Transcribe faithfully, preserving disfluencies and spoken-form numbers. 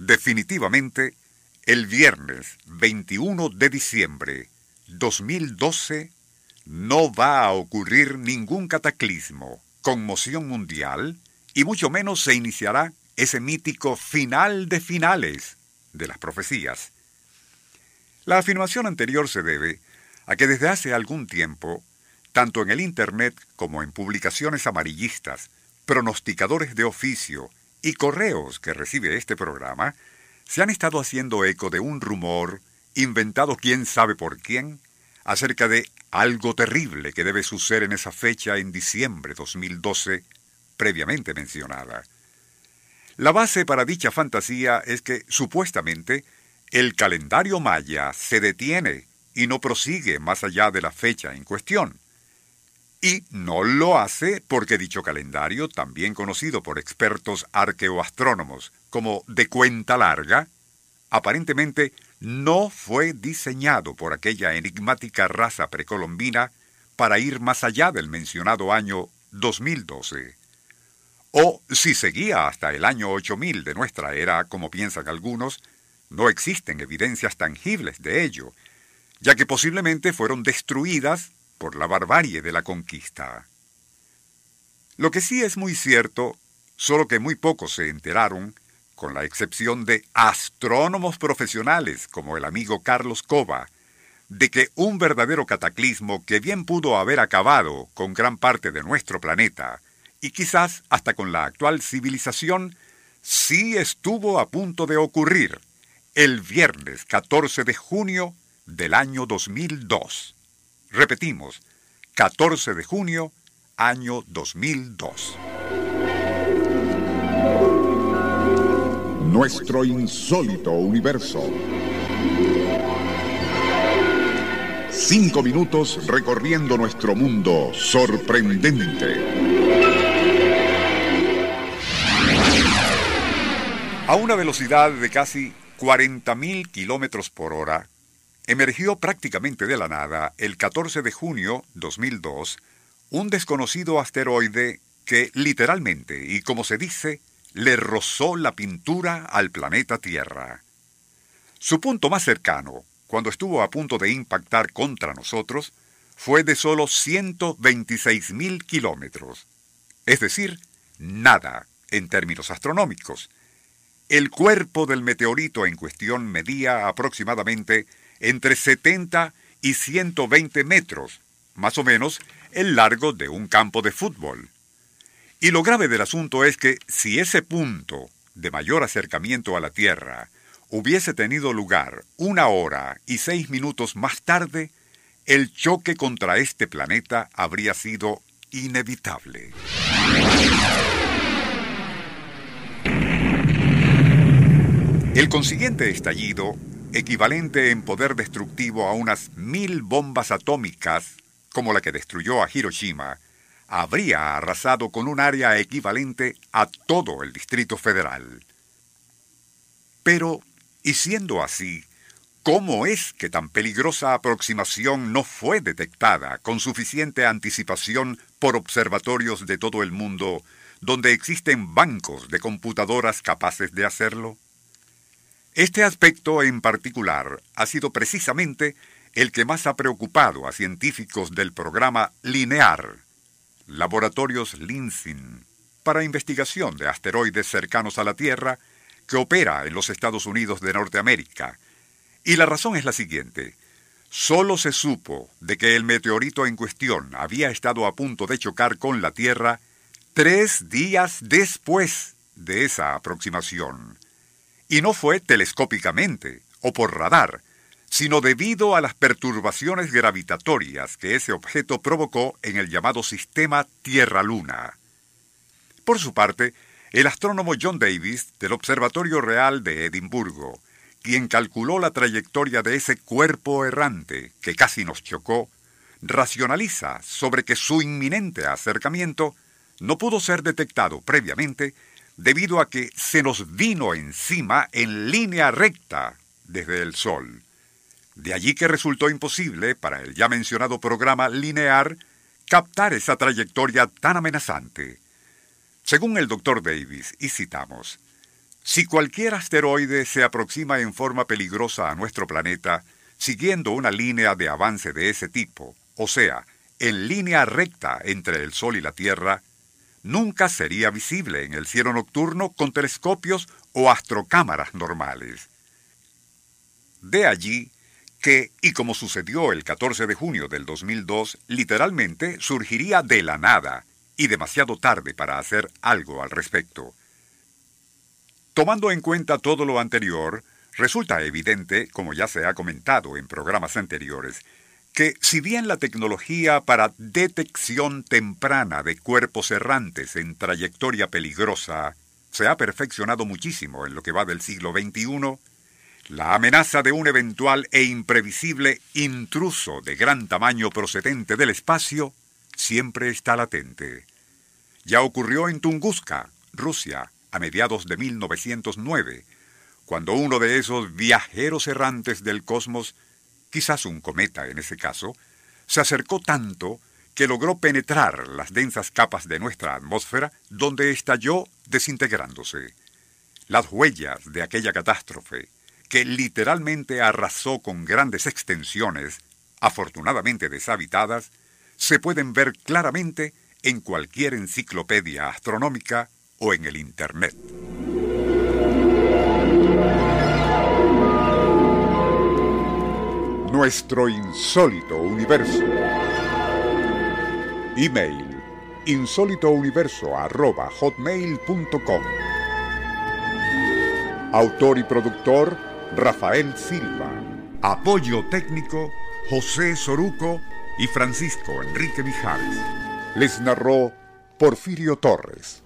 Definitivamente, el viernes veintiuno de diciembre de dos mil doce no va a ocurrir ningún cataclismo, conmoción mundial, y mucho menos se iniciará ese mítico final de finales de las profecías. La afirmación anterior se debe a que desde hace algún tiempo, tanto en el Internet como en publicaciones amarillistas, pronosticadores de oficio y correos que recibe este programa, se han estado haciendo eco de un rumor, inventado quién sabe por quién, acerca de algo terrible que debe suceder en esa fecha en diciembre de dos mil doce, previamente mencionada. La base para dicha fantasía es que, supuestamente, el calendario maya se detiene y no prosigue más allá de la fecha en cuestión. Y no lo hace porque dicho calendario, también conocido por expertos arqueoastrónomos como de cuenta larga, aparentemente no fue diseñado por aquella enigmática raza precolombina para ir más allá del mencionado año dos mil doce. O si seguía hasta el año ocho mil de nuestra era, como piensan algunos, no existen evidencias tangibles de ello, ya que posiblemente fueron destruidas por la barbarie de la conquista. Lo que sí es muy cierto, solo que muy pocos se enteraron, con la excepción de astrónomos profesionales como el amigo Carlos Cova, de que un verdadero cataclismo que bien pudo haber acabado con gran parte de nuestro planeta, y quizás hasta con la actual civilización, sí estuvo a punto de ocurrir el viernes catorce de junio del año dos mil dos. Repetimos, catorce de junio, año dos mil dos. Nuestro insólito universo. Cinco minutos recorriendo nuestro mundo sorprendente. A una velocidad de casi cuarenta mil kilómetros por hora, emergió prácticamente de la nada, el catorce de junio de dos mil dos, un desconocido asteroide que, literalmente y como se dice, le rozó la pintura al planeta Tierra. Su punto más cercano, cuando estuvo a punto de impactar contra nosotros, fue de solo ciento veintiséis mil kilómetros. Es decir, nada en términos astronómicos. El cuerpo del meteorito en cuestión medía aproximadamente entre setenta y ciento veinte metros, más o menos el largo de un campo de fútbol. Y lo grave del asunto es que si ese punto de mayor acercamiento a la Tierra hubiese tenido lugar una hora y seis minutos más tarde, el choque contra este planeta habría sido inevitable. El consiguiente estallido, equivalente en poder destructivo a unas mil bombas atómicas, como la que destruyó a Hiroshima, habría arrasado con un área equivalente a todo el Distrito Federal. Pero, y siendo así, ¿cómo es que tan peligrosa aproximación no fue detectada con suficiente anticipación por observatorios de todo el mundo, donde existen bancos de computadoras capaces de hacerlo? Este aspecto en particular ha sido precisamente el que más ha preocupado a científicos del programa LINEAR, Laboratorios Linsin, para investigación de asteroides cercanos a la Tierra, que opera en los Estados Unidos de Norteamérica. Y la razón es la siguiente. Solo se supo de que el meteorito en cuestión había estado a punto de chocar con la Tierra tres días después de esa aproximación. Y no fue telescópicamente o por radar, sino debido a las perturbaciones gravitatorias que ese objeto provocó en el llamado sistema Tierra-Luna. Por su parte, el astrónomo John Davis, del Observatorio Real de Edimburgo, quien calculó la trayectoria de ese cuerpo errante que casi nos chocó, racionaliza sobre que su inminente acercamiento no pudo ser detectado previamente debido a que se nos vino encima en línea recta desde el Sol. De allí que resultó imposible para el ya mencionado programa LINEAR captar esa trayectoria tan amenazante. Según el doctor Davis, y citamos, Si cualquier asteroide se aproxima en forma peligrosa a nuestro planeta, siguiendo una línea de avance de ese tipo, o sea, en línea recta entre el Sol y la Tierra, nunca sería visible en el cielo nocturno con telescopios o astrocámaras normales. De allí que, y como sucedió el catorce de junio del dos mil dos, literalmente surgiría de la nada, y demasiado tarde para hacer algo al respecto. Tomando en cuenta todo lo anterior, resulta evidente, como ya se ha comentado en programas anteriores, que si bien la tecnología para detección temprana de cuerpos errantes en trayectoria peligrosa se ha perfeccionado muchísimo en lo que va del siglo veintiuno, la amenaza de un eventual e imprevisible intruso de gran tamaño procedente del espacio siempre está latente. Ya ocurrió en Tunguska, Rusia, a mediados de mil novecientos nueve, cuando uno de esos viajeros errantes del cosmos, quizás un cometa en ese caso, se acercó tanto que logró penetrar las densas capas de nuestra atmósfera, donde estalló desintegrándose. Las huellas de aquella catástrofe, que literalmente arrasó con grandes extensiones, afortunadamente deshabitadas, se pueden ver claramente en cualquier enciclopedia astronómica o en el Internet. Nuestro insólito universo. Email: insólito universo arroba hotmail punto com. Autor y productor: Rafael Silva. Apoyo técnico: José Soruco y Francisco Enrique Vijares. Les narró Porfirio Torres.